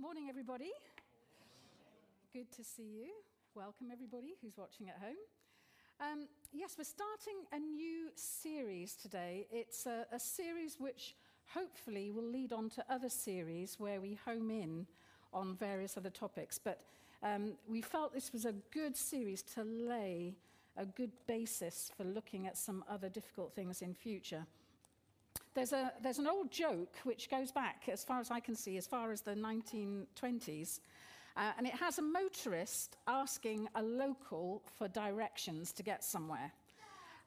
Morning, everybody. Good to see you. Welcome, everybody who's watching at home. Yes, we're starting a new series today. It's a series which hopefully will lead on to other series where we home in on various other topics. But we felt this was a good series to lay a good basis for looking at some other difficult things in future. There's an old joke which goes back, as far as I can see, as far as the 1920s, and it has a motorist asking a local for directions to get somewhere.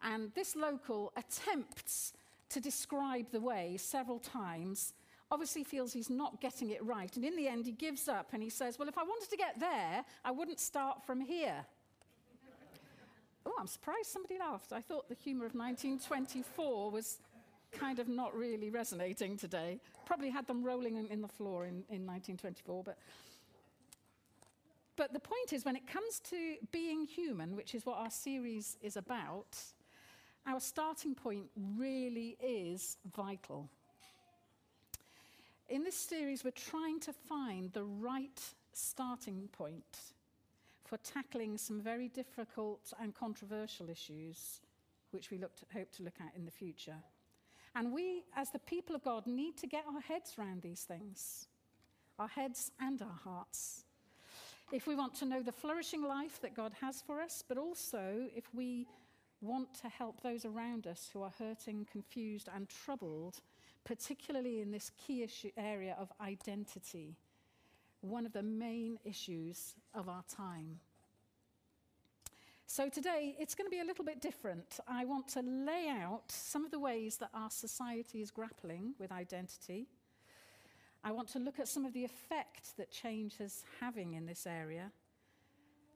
And this local attempts to describe the way several times, obviously feels he's not getting it right, and in the end he gives up and he says, well, if I wanted to get there, I wouldn't start from here. Oh, I'm surprised somebody laughed. I thought the humour of 1924 was kind of not really resonating today. Probably had them rolling in the floor in 1924. But the point is, when it comes to being human, which is what our series is about, our starting point really is vital. In this series, we're trying to find the right starting point for tackling some very difficult and controversial issues, which we hope to look at in the future. And we, as the people of God, need to get our heads around these things, our heads and our hearts, if we want to know the flourishing life that God has for us, but also if we want to help those around us who are hurting, confused, and troubled, particularly in this key issue area of identity, one of the main issues of our time. So today, it's going to be a little bit different. I want to lay out some of the ways that our society is grappling with identity. I want to look at some of the effect that change is having in this area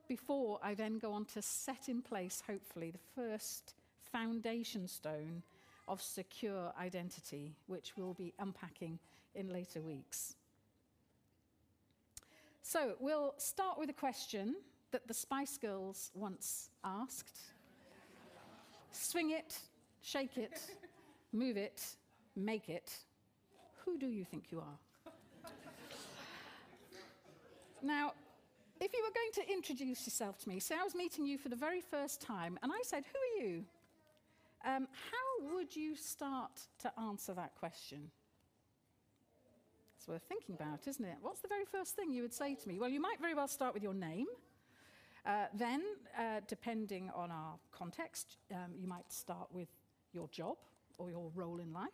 before I then go on to set in place, hopefully, the first foundation stone of secure identity, which we'll be unpacking in later weeks. So we'll start with a question that the Spice Girls once asked. Swing it, shake it, move it, make it. Who do you think you are? Now, if you were going to introduce yourself to me, say I was meeting you for the very first time, and I said, who are you? How would you start to answer that question? It's worth thinking about, isn't it? What's the very first thing you would say to me? Well, you might very well start with your name. Then, depending on our context, you might start with your job or your role in life.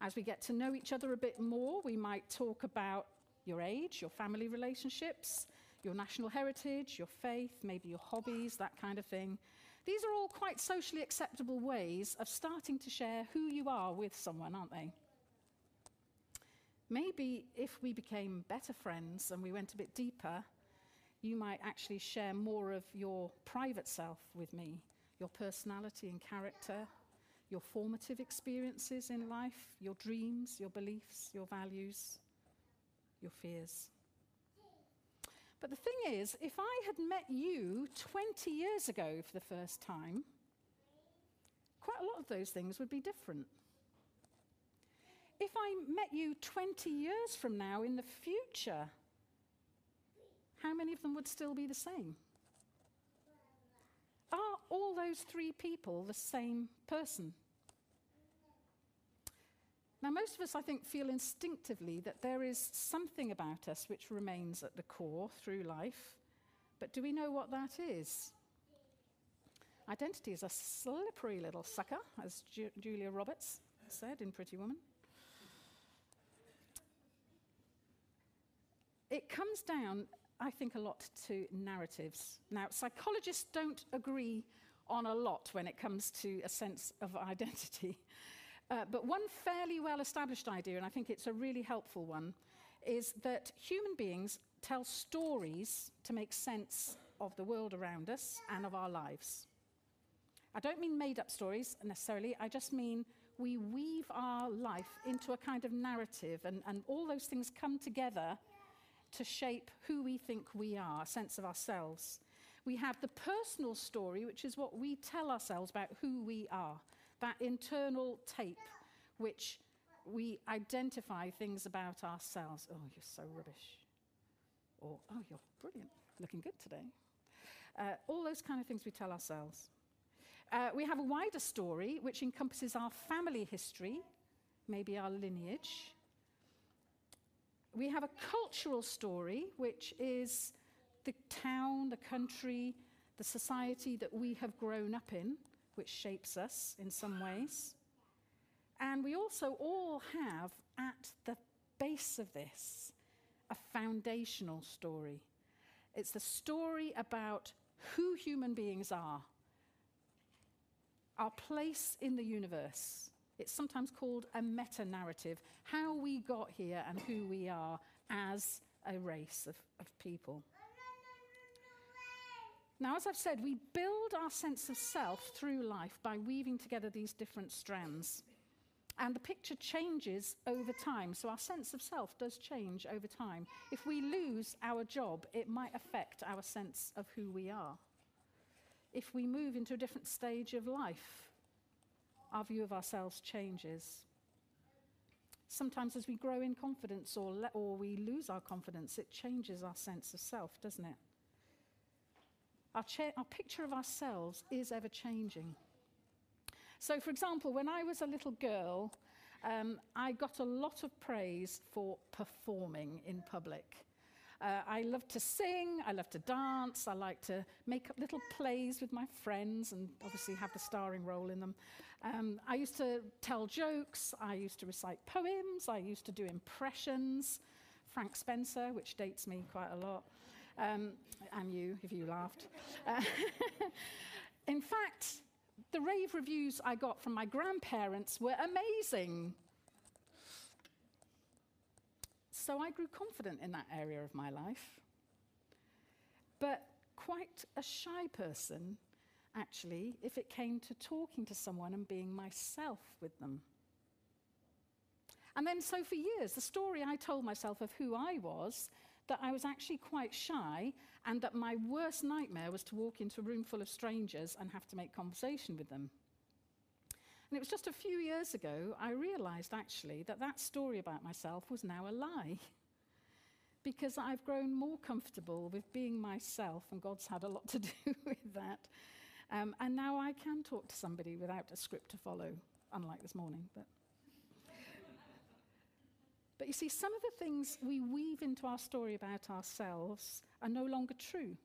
As we get to know each other a bit more, we might talk about your age, your family relationships, your national heritage, your faith, maybe your hobbies, that kind of thing. These are all quite socially acceptable ways of starting to share who you are with someone, aren't they? Maybe if we became better friends and we went a bit deeper, you might actually share more of your private self with me, your personality and character, your formative experiences in life, your dreams, your beliefs, your values, your fears. But the thing is, if I had met you 20 years ago for the first time, quite a lot of those things would be different. If I met you 20 years from now in the future, how many of them would still be the same? Are all those three people the same person? Now, most of us, I think, feel instinctively that there is something about us which remains at the core through life, but do we know what that is? Identity is a slippery little sucker, as Julia Roberts said in Pretty Woman. It comes down, I think, a lot to narratives. Now, psychologists don't agree on a lot when it comes to a sense of identity. But one fairly well-established idea, and I think it's a really helpful one, is that human beings tell stories to make sense of the world around us and of our lives. I don't mean made-up stories, necessarily. I just mean we weave our life into a kind of narrative, and all those things come together to shape who we think we are, a sense of ourselves. We have the personal story, which is what we tell ourselves about who we are, that internal tape which we identify things about ourselves. Oh, you're so rubbish. Or, oh, you're brilliant, looking good today. All those kind of things we tell ourselves. We have a wider story which encompasses our family history, maybe our lineage. We have a cultural story, which is the town, the country, the society that we have grown up in, which shapes us in some ways. And we also all have, at the base of this, a foundational story. It's the story about who human beings are, our place in the universe. It's sometimes called a meta-narrative, how we got here and who we are as a race of people. Now, as I've said, we build our sense of self through life by weaving together these different strands. And the picture changes over time, so our sense of self does change over time. If we lose our job, it might affect our sense of who we are. If we move into a different stage of life, our view of ourselves changes. Sometimes as we grow in confidence or we lose our confidence, it changes our sense of self, doesn't it? Our picture of ourselves is ever-changing. So, for example, when I was a little girl, I got a lot of praise for performing in public. I loved to sing, I loved to dance, I liked to make up little plays with my friends and obviously have the starring role in them. I used to tell jokes, I used to recite poems, I used to do impressions, Frank Spencer, which dates me quite a lot, and you, if you laughed. In fact, the rave reviews I got from my grandparents were amazing. So I grew confident in that area of my life. But quite a shy person, actually, if it came to talking to someone and being myself with them. And then so for years, the story I told myself of who I was, that I was actually quite shy and that my worst nightmare was to walk into a room full of strangers and have to make conversation with them. And it was just a few years ago I realized actually that that story about myself was now a lie because I've grown more comfortable with being myself and God's had a lot to do with that. And now I can talk to somebody without a script to follow, unlike this morning, but... But you see, some of the things we weave into our story about ourselves are no longer true.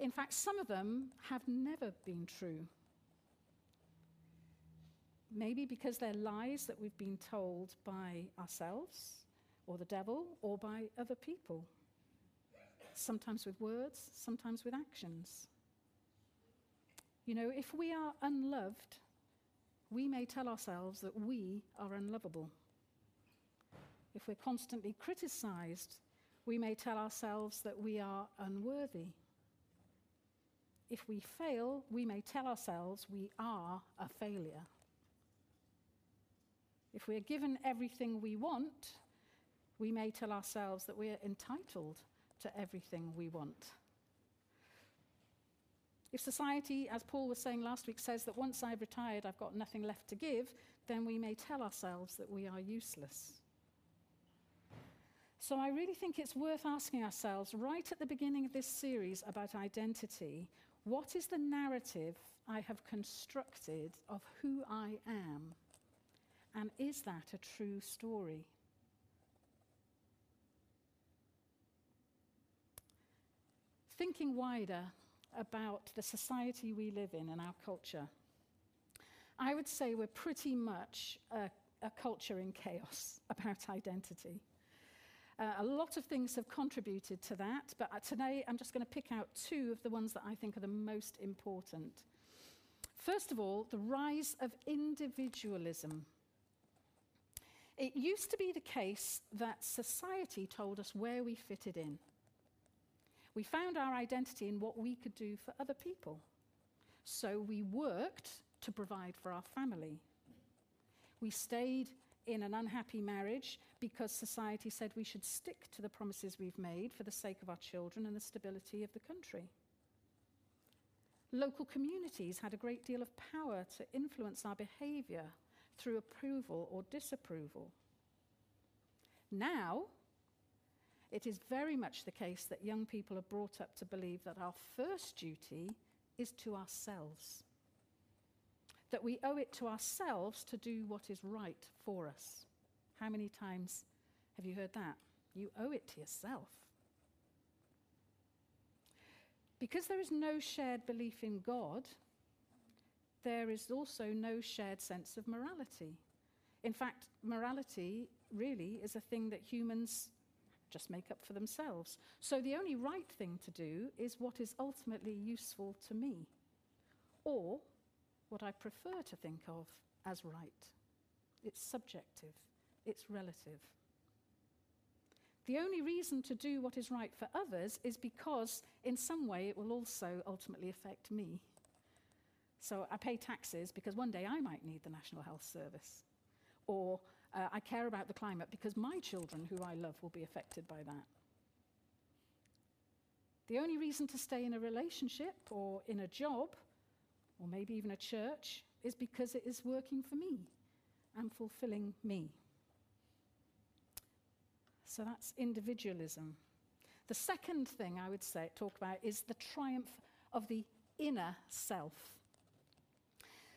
In fact, some of them have never been true. Maybe because they're lies that we've been told by ourselves, or the devil, or by other people. Sometimes with words, sometimes with actions. You know, if we are unloved, we may tell ourselves that we are unlovable. If we're constantly criticized, we may tell ourselves that we are unworthy. If we fail, we may tell ourselves we are a failure. If we're given everything we want, we may tell ourselves that we're entitled to everything we want. If society, as Paul was saying last week, says that once I've retired, I've got nothing left to give, then we may tell ourselves that we are useless. So I really think it's worth asking ourselves right at the beginning of this series about identity, what is the narrative I have constructed of who I am? And is that a true story? Thinking wider about the society we live in and our culture, I would say we're pretty much a culture in chaos about identity. A lot of things have contributed to that, but today I'm just going to pick out two of the ones that I think are the most important. First of all, the rise of individualism. It used to be the case that society told us where we fitted in. We found our identity in what we could do for other people. So we worked to provide for our family. We stayed in an unhappy marriage because society said we should stick to the promises we've made for the sake of our children and the stability of the country. Local communities had a great deal of power to influence our behaviour through approval or disapproval. Now, it is very much the case that young people are brought up to believe that our first duty is to ourselves, that we owe it to ourselves to do what is right for us. How many times have you heard that? You owe it to yourself. Because there is no shared belief in God, there is also no shared sense of morality. In fact, morality really is a thing that humans just make up for themselves. So the only right thing to do is what is ultimately useful to me, or what I prefer to think of as right. It's subjective, it's relative. The only reason to do what is right for others is because in some way it will also ultimately affect me. So I pay taxes because one day I might need the National Health Service. Or I care about the climate because my children, who I love, will be affected by that. The only reason to stay in a relationship or in a job, or maybe even a church, is because it is working for me and fulfilling me. So that's individualism. The second thing I would say, talk about, is the triumph of the inner self.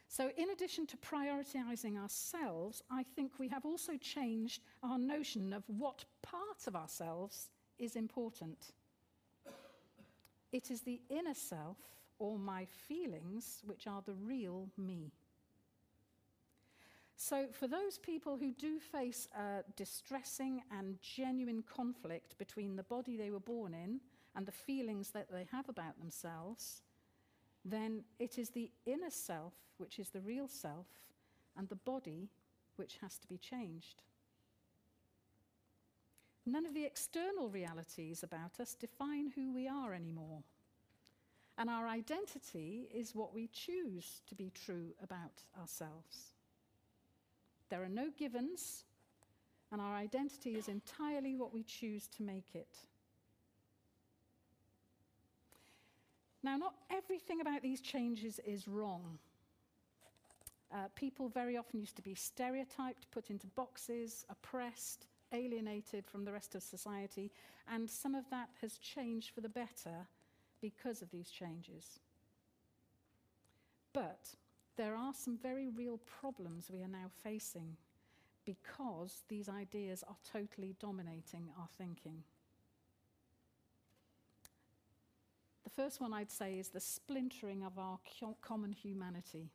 So in addition to prioritizing ourselves, I think we have also changed our notion of what part of ourselves is important. It is the inner self, or my feelings, which are the real me. So for those people who do face a distressing and genuine conflict between the body they were born in and the feelings that they have about themselves, then it is the inner self, which is the real self, and the body, which has to be changed. None of the external realities about us define who we are anymore. And our identity is what we choose to be true about ourselves. There are no givens, and our identity is entirely what we choose to make it. Now, not everything about these changes is wrong. People very often used to be stereotyped, put into boxes, oppressed, alienated from the rest of society, and some of that has changed for the better because of these changes. But there are some very real problems we are now facing because these ideas are totally dominating our thinking. The first one I'd say is the splintering of our common humanity.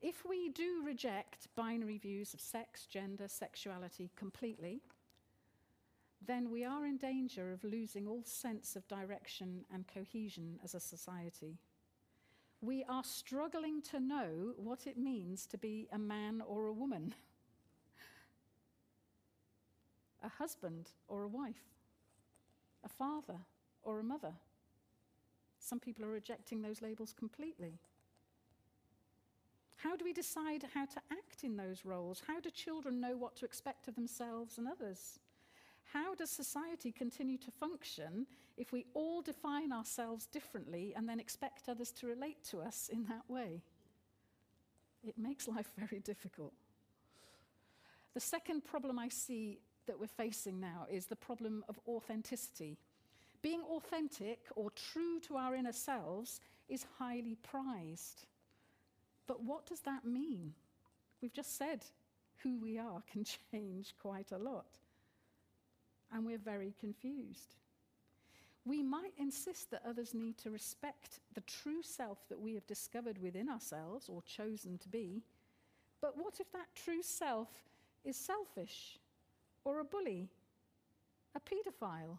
If we do reject binary views of sex, gender, sexuality completely, then we are in danger of losing all sense of direction and cohesion as a society. We are struggling to know what it means to be a man or a woman, a husband or a wife, a father or a mother. Some people are rejecting those labels completely. How do we decide how to act in those roles? How do children know what to expect of themselves and others? How does society continue to function if we all define ourselves differently and then expect others to relate to us in that way? It makes life very difficult. The second problem I see that we're facing now is the problem of authenticity. Being authentic or true to our inner selves is highly prized. But what does that mean? We've just said who we are can change quite a lot. And we're very confused. We might insist that others need to respect the true self that we have discovered within ourselves or chosen to be. But what if that true self is selfish or a bully, a paedophile,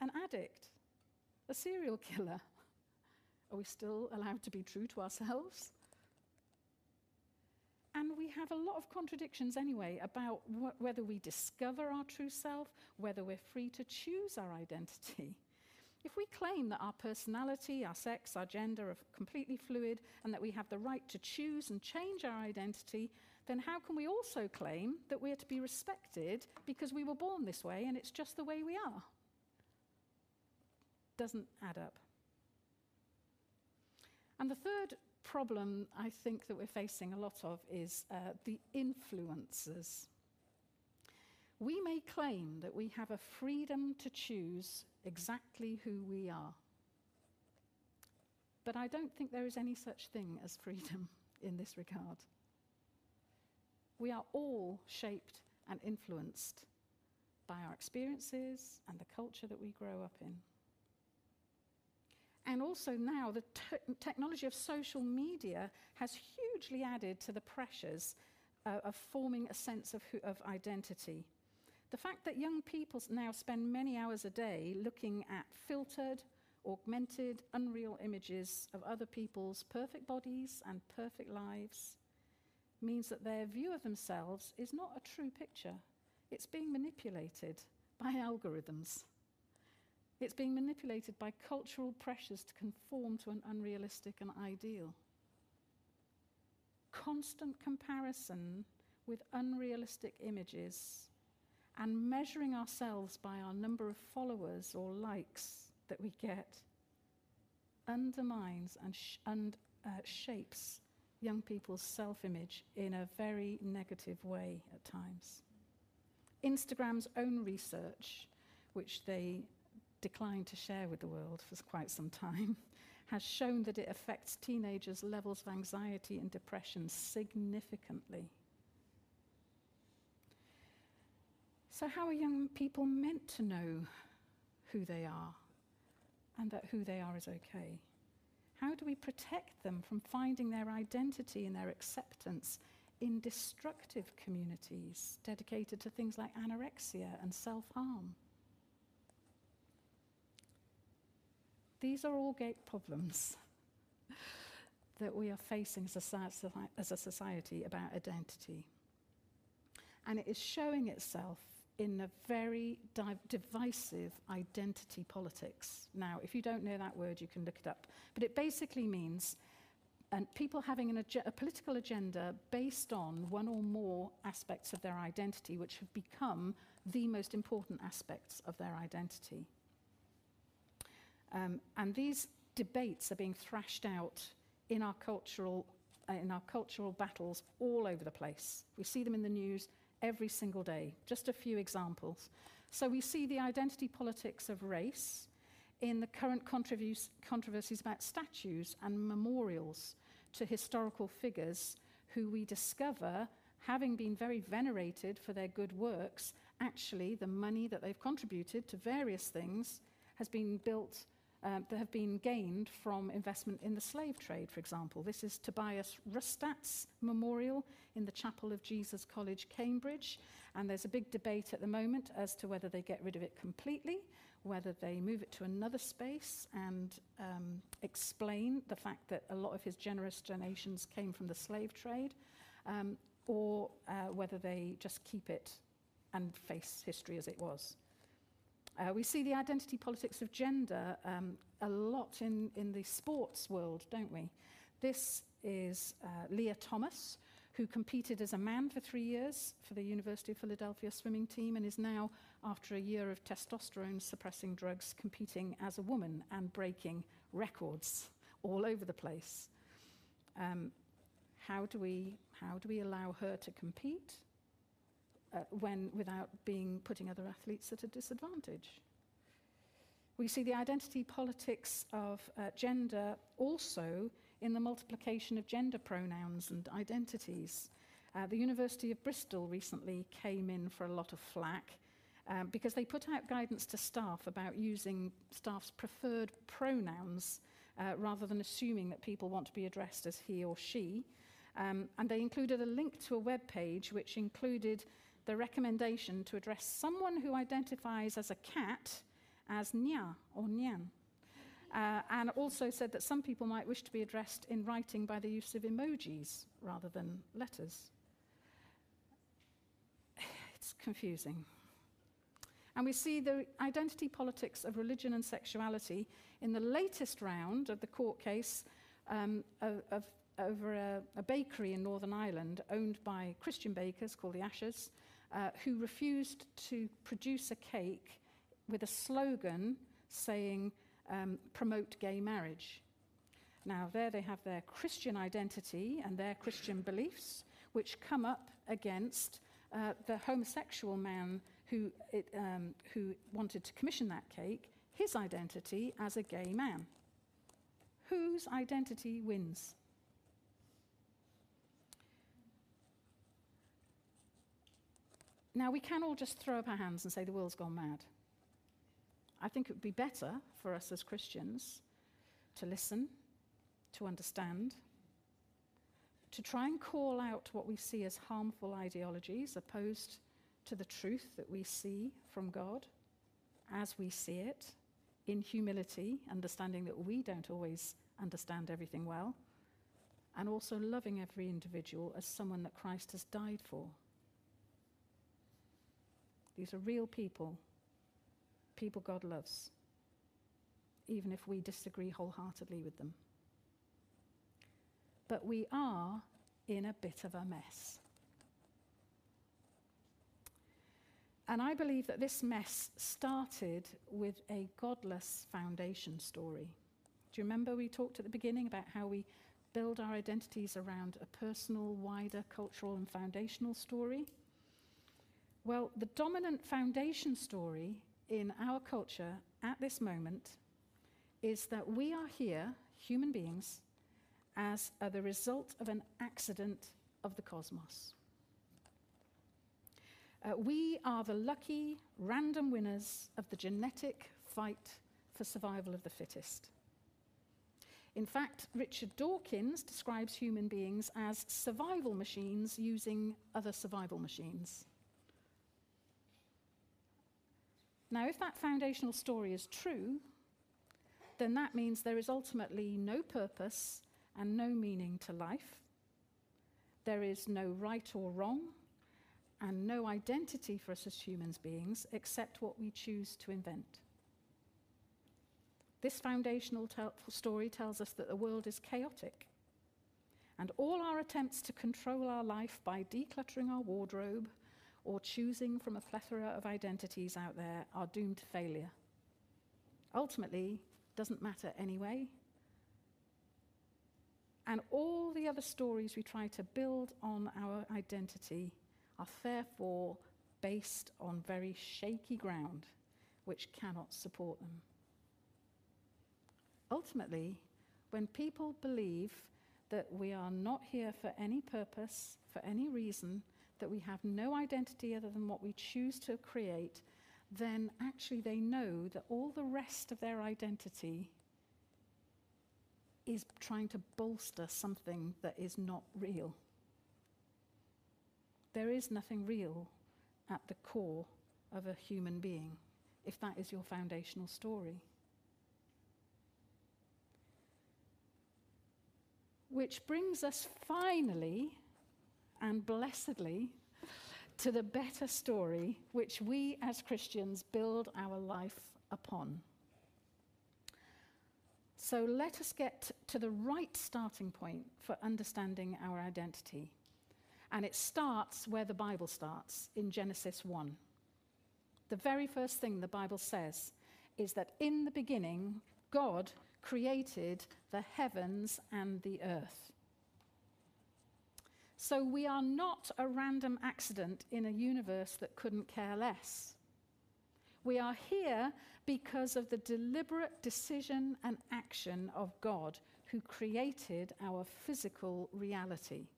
an addict, a serial killer? Are we still allowed to be true to ourselves? And we have a lot of contradictions anyway about whether we discover our true self, whether we're free to choose our identity. If we claim that our personality, our sex, our gender are completely fluid and that we have the right to choose and change our identity, then how can we also claim that we are to be respected because we were born this way and it's just the way we are? Doesn't add up. And the third problem I think that we're facing a lot of is the influencers. We may claim that we have a freedom to choose exactly who we are. But I don't think there is any such thing as freedom in this regard. We are all shaped and influenced by our experiences and the culture that we grow up in. And also now, the technology of social media has hugely added to the pressures of forming a sense of identity. The fact that young people now spend many hours a day looking at filtered, augmented, unreal images of other people's perfect bodies and perfect lives means that their view of themselves is not a true picture. It's being manipulated by algorithms. It's being manipulated by cultural pressures to conform to an unrealistic ideal. Constant comparison with unrealistic images and measuring ourselves by our number of followers or likes that we get undermines and shapes young people's self-image in a very negative way at times. Instagram's own research, which they declined to share with the world for quite some time, has shown that it affects teenagers' levels of anxiety and depression significantly. So how are young people meant to know who they are and that who they are is okay? How do we protect them from finding their identity and their acceptance in destructive communities dedicated to things like anorexia and self-harm? These are all gate problems that we are facing as a society about identity. And it is showing itself in a very divisive identity politics. Now, if you don't know that word, you can look it up. But it basically means people having a political agenda based on one or more aspects of their identity, which have become the most important aspects of their identity. And these debates are being thrashed out in our cultural battles all over the place. We see them in the news every single day. Just a few examples. So we see the identity politics of race in the current controversies about statues and memorials to historical figures who we discover, having been very venerated for their good works, actually the money that they've contributed to various things has been built, that have been gained from investment in the slave trade, for example. This is Tobias Rustat's memorial in the chapel of Jesus College, Cambridge, and there's a big debate at the moment as to whether they get rid of it completely, whether they move it to another space and explain the fact that a lot of his generous donations came from the slave trade, or whether they just keep it and face history as it was. We see the identity politics of gender a lot in the sports world, don't we? This is Leah Thomas, who competed as a man for 3 years for the University of Philadelphia swimming team and is now, after a year of testosterone-suppressing drugs, competing as a woman and breaking records all over the place. How do we allow her to compete? Without putting other athletes at a disadvantage. We see the identity politics of gender also in the multiplication of gender pronouns and identities. The University of Bristol recently came in for a lot of flack because they put out guidance to staff about using staff's preferred pronouns rather than assuming that people want to be addressed as he or she. And they included a link to a web page which included the recommendation to address someone who identifies as a cat as nya or nyan, and also said that some people might wish to be addressed in writing by the use of emojis rather than letters. It's confusing. And we see the identity politics of religion and sexuality in the latest round of the court case over a bakery in Northern Ireland owned by Christian bakers called the Ashes, who refused to produce a cake with a slogan saying, promote gay marriage. Now, there they have their Christian identity and their Christian beliefs, which come up against the homosexual man who wanted to commission that cake, his identity as a gay man. Whose identity wins? Now, we can all just throw up our hands and say the world's gone mad. I think it would be better for us as Christians to listen, to understand, to try and call out what we see as harmful ideologies opposed to the truth that we see from God as we see it, in humility, understanding that we don't always understand everything well, and also loving every individual as someone that Christ has died for. These are real people, people God loves, even if we disagree wholeheartedly with them. But we are in a bit of a mess. And I believe that this mess started with a godless foundation story. Do you remember we talked at the beginning about how we build our identities around a personal, wider, cultural and foundational story? Well, the dominant foundation story in our culture at this moment is that we are here, human beings, as the result of an accident of the cosmos. We are the lucky, random winners of the genetic fight for survival of the fittest. In fact, Richard Dawkins describes human beings as survival machines using other survival machines. Now, if that foundational story is true, then that means there is ultimately no purpose and no meaning to life. There is no right or wrong, and no identity for us as human beings except what we choose to invent. This foundational story tells us that the world is chaotic, and all our attempts to control our life by decluttering our wardrobe or choosing from a plethora of identities out there are doomed to failure. Ultimately, doesn't matter anyway. And all the other stories we try to build on our identity are therefore based on very shaky ground, which cannot support them. Ultimately, when people believe that we are not here for any purpose, for any reason, that we have no identity other than what we choose to create, then actually they know that all the rest of their identity is trying to bolster something that is not real. There is nothing real at the core of a human being, if that is your foundational story. Which brings us finally and blessedly to the better story which we as Christians build our life upon. So let us get to the right starting point for understanding our identity. And it starts where the Bible starts, in Genesis 1. The very first thing the Bible says is that in the beginning, God created the heavens and the earth. So we are not a random accident in a universe that couldn't care less. We are here because of the deliberate decision and action of God, who created our physical reality.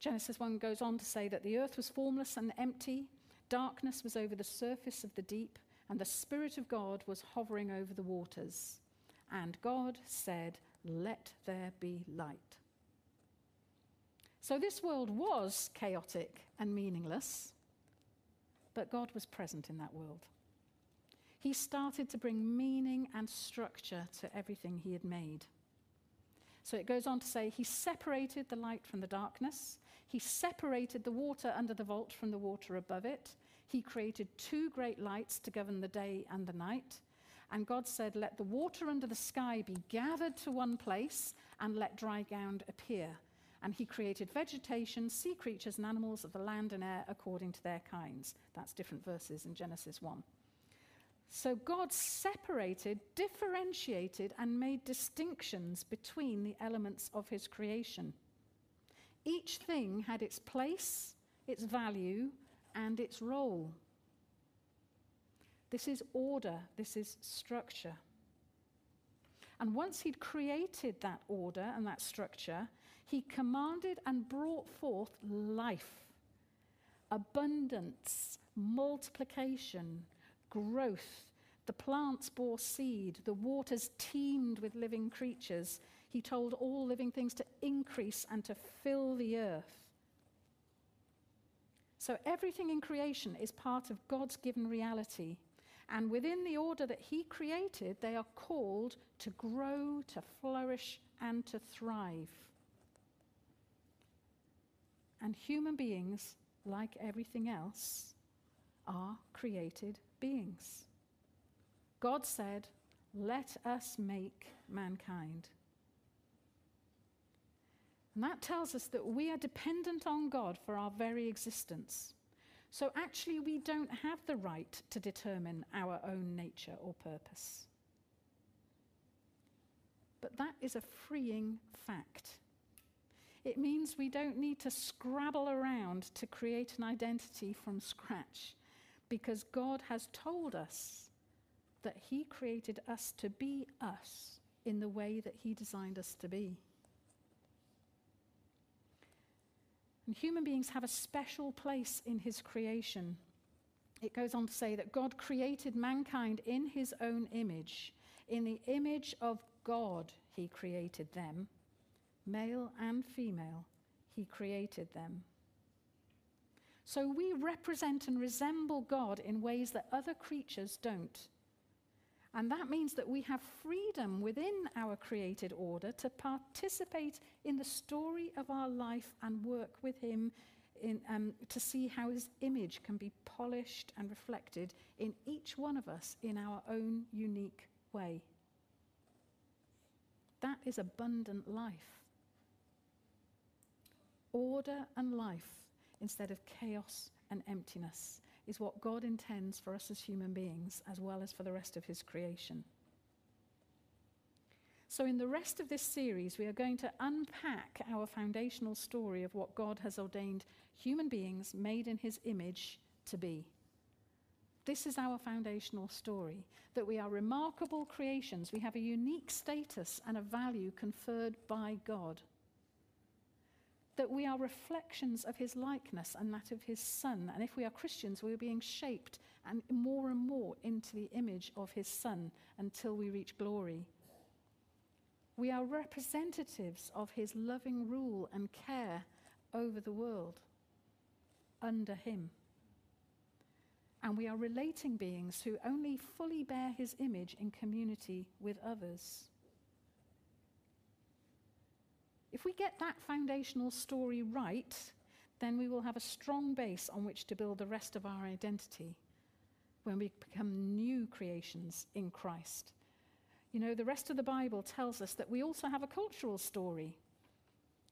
Genesis 1 goes on to say that the earth was formless and empty, darkness was over the surface of the deep, and the Spirit of God was hovering over the waters. And God said, "Let there be light." So this world was chaotic and meaningless, but God was present in that world. He started to bring meaning and structure to everything he had made. So it goes on to say, he separated the light from the darkness. He separated the water under the vault from the water above it. He created two great lights to govern the day and the night. And God said, "Let the water under the sky be gathered to one place, and let dry ground appear." And he created vegetation, sea creatures and animals of the land and air according to their kinds. That's different verses in Genesis 1. So God separated, differentiated, and made distinctions between the elements of his creation. Each thing had its place, its value, and its role. This is order, this is structure. And once he'd created that order and that structure, he commanded and brought forth life, abundance, multiplication, growth. The plants bore seed, the waters teemed with living creatures. He told all living things to increase and to fill the earth. So everything in creation is part of God's given reality. And within the order that he created, they are called to grow, to flourish, and to thrive. And human beings, like everything else, are created beings. God said, "Let us make mankind." And that tells us that we are dependent on God for our very existence. So actually, we don't have the right to determine our own nature or purpose. But that is a freeing fact. It means we don't need to scrabble around to create an identity from scratch, because God has told us that he created us to be us in the way that he designed us to be. And human beings have a special place in his creation. It goes on to say that God created mankind in his own image. In the image of God, he created them. Male and female, he created them. So we represent and resemble God in ways that other creatures don't. And that means that we have freedom within our created order to participate in the story of our life and work with him to see how his image can be polished and reflected in each one of us in our own unique way. That is abundant life. Order and life instead of chaos and emptiness is what God intends for us as human beings, as well as for the rest of his creation. So in the rest of this series, we are going to unpack our foundational story of what God has ordained human beings made in his image to be. This is our foundational story, that we are remarkable creations. We have a unique status and a value conferred by God. That we are reflections of his likeness and that of his Son. And if we are Christians, we are being shaped and more into the image of his Son until we reach glory. We are representatives of his loving rule and care over the world, under him. And we are relating beings who only fully bear his image in community with others. If we get that foundational story right, then we will have a strong base on which to build the rest of our identity when we become new creations in Christ. You know, the rest of the Bible tells us that we also have a cultural story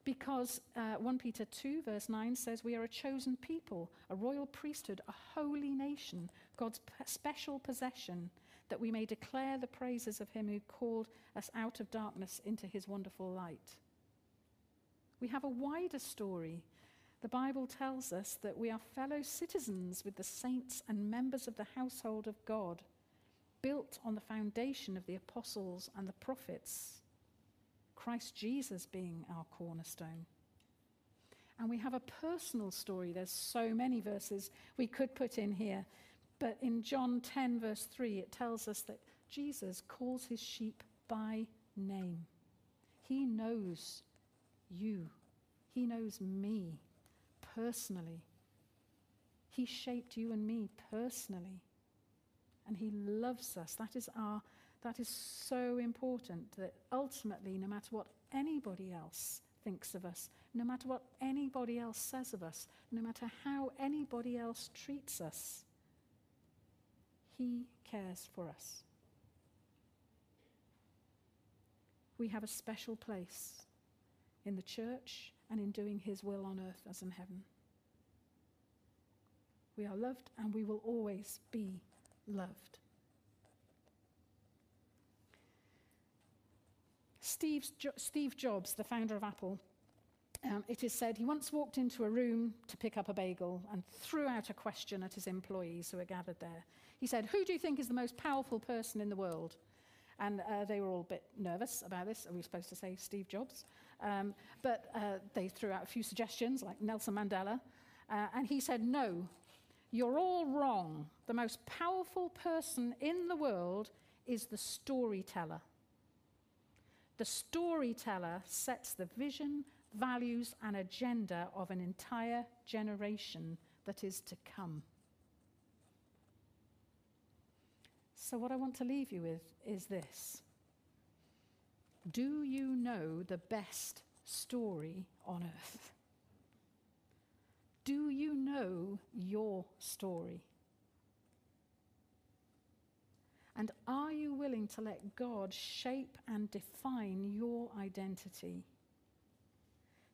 because 1 Peter 2 verse 9 says we are a chosen people, a royal priesthood, a holy nation, God's special possession, that we may declare the praises of him who called us out of darkness into his wonderful light. We have a wider story. The Bible tells us that we are fellow citizens with the saints and members of the household of God, built on the foundation of the apostles and the prophets, Christ Jesus being our cornerstone. And we have a personal story. There's so many verses we could put in here, but in John 10 verse 3, it tells us that Jesus calls his sheep by name. He knows you. He knows me personally. He shaped you and me personally. And he loves us. That is so important, that ultimately, no matter what anybody else thinks of us, no matter what anybody else says of us, no matter how anybody else treats us, he cares for us. We have a special place in the church, and in doing his will on earth as in heaven. We are loved, and we will always be loved. Steve Jobs, the founder of Apple, it is said he once walked into a room to pick up a bagel and threw out a question at his employees who were gathered there. He said, "Who do you think is the most powerful person in the world?" And they were all a bit nervous about this. Are we supposed to say Steve Jobs? But they threw out a few suggestions, like Nelson Mandela. And he said, "No, you're all wrong. The most powerful person in the world is the storyteller. The storyteller sets the vision, values, and agenda of an entire generation that is to come." So what I want to leave you with is this. Do you know the best story on earth? Do you know your story? And are you willing to let God shape and define your identity?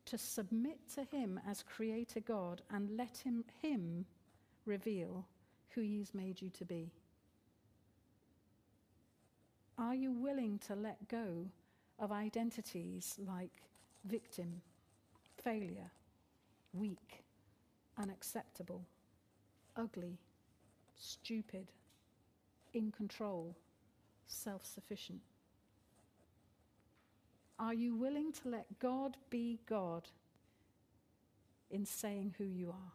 To submit to Him as Creator God and let Him reveal who He's made you to be? Are you willing to let go of identities like victim, failure, weak, unacceptable, ugly, stupid, in control, self-sufficient? Are you willing to let God be God in saying who you are?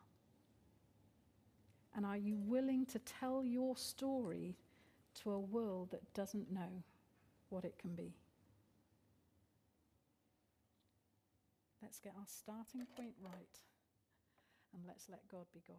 And are you willing to tell your story to a world that doesn't know what it can be? Let's get our starting point right, and let's let God be God.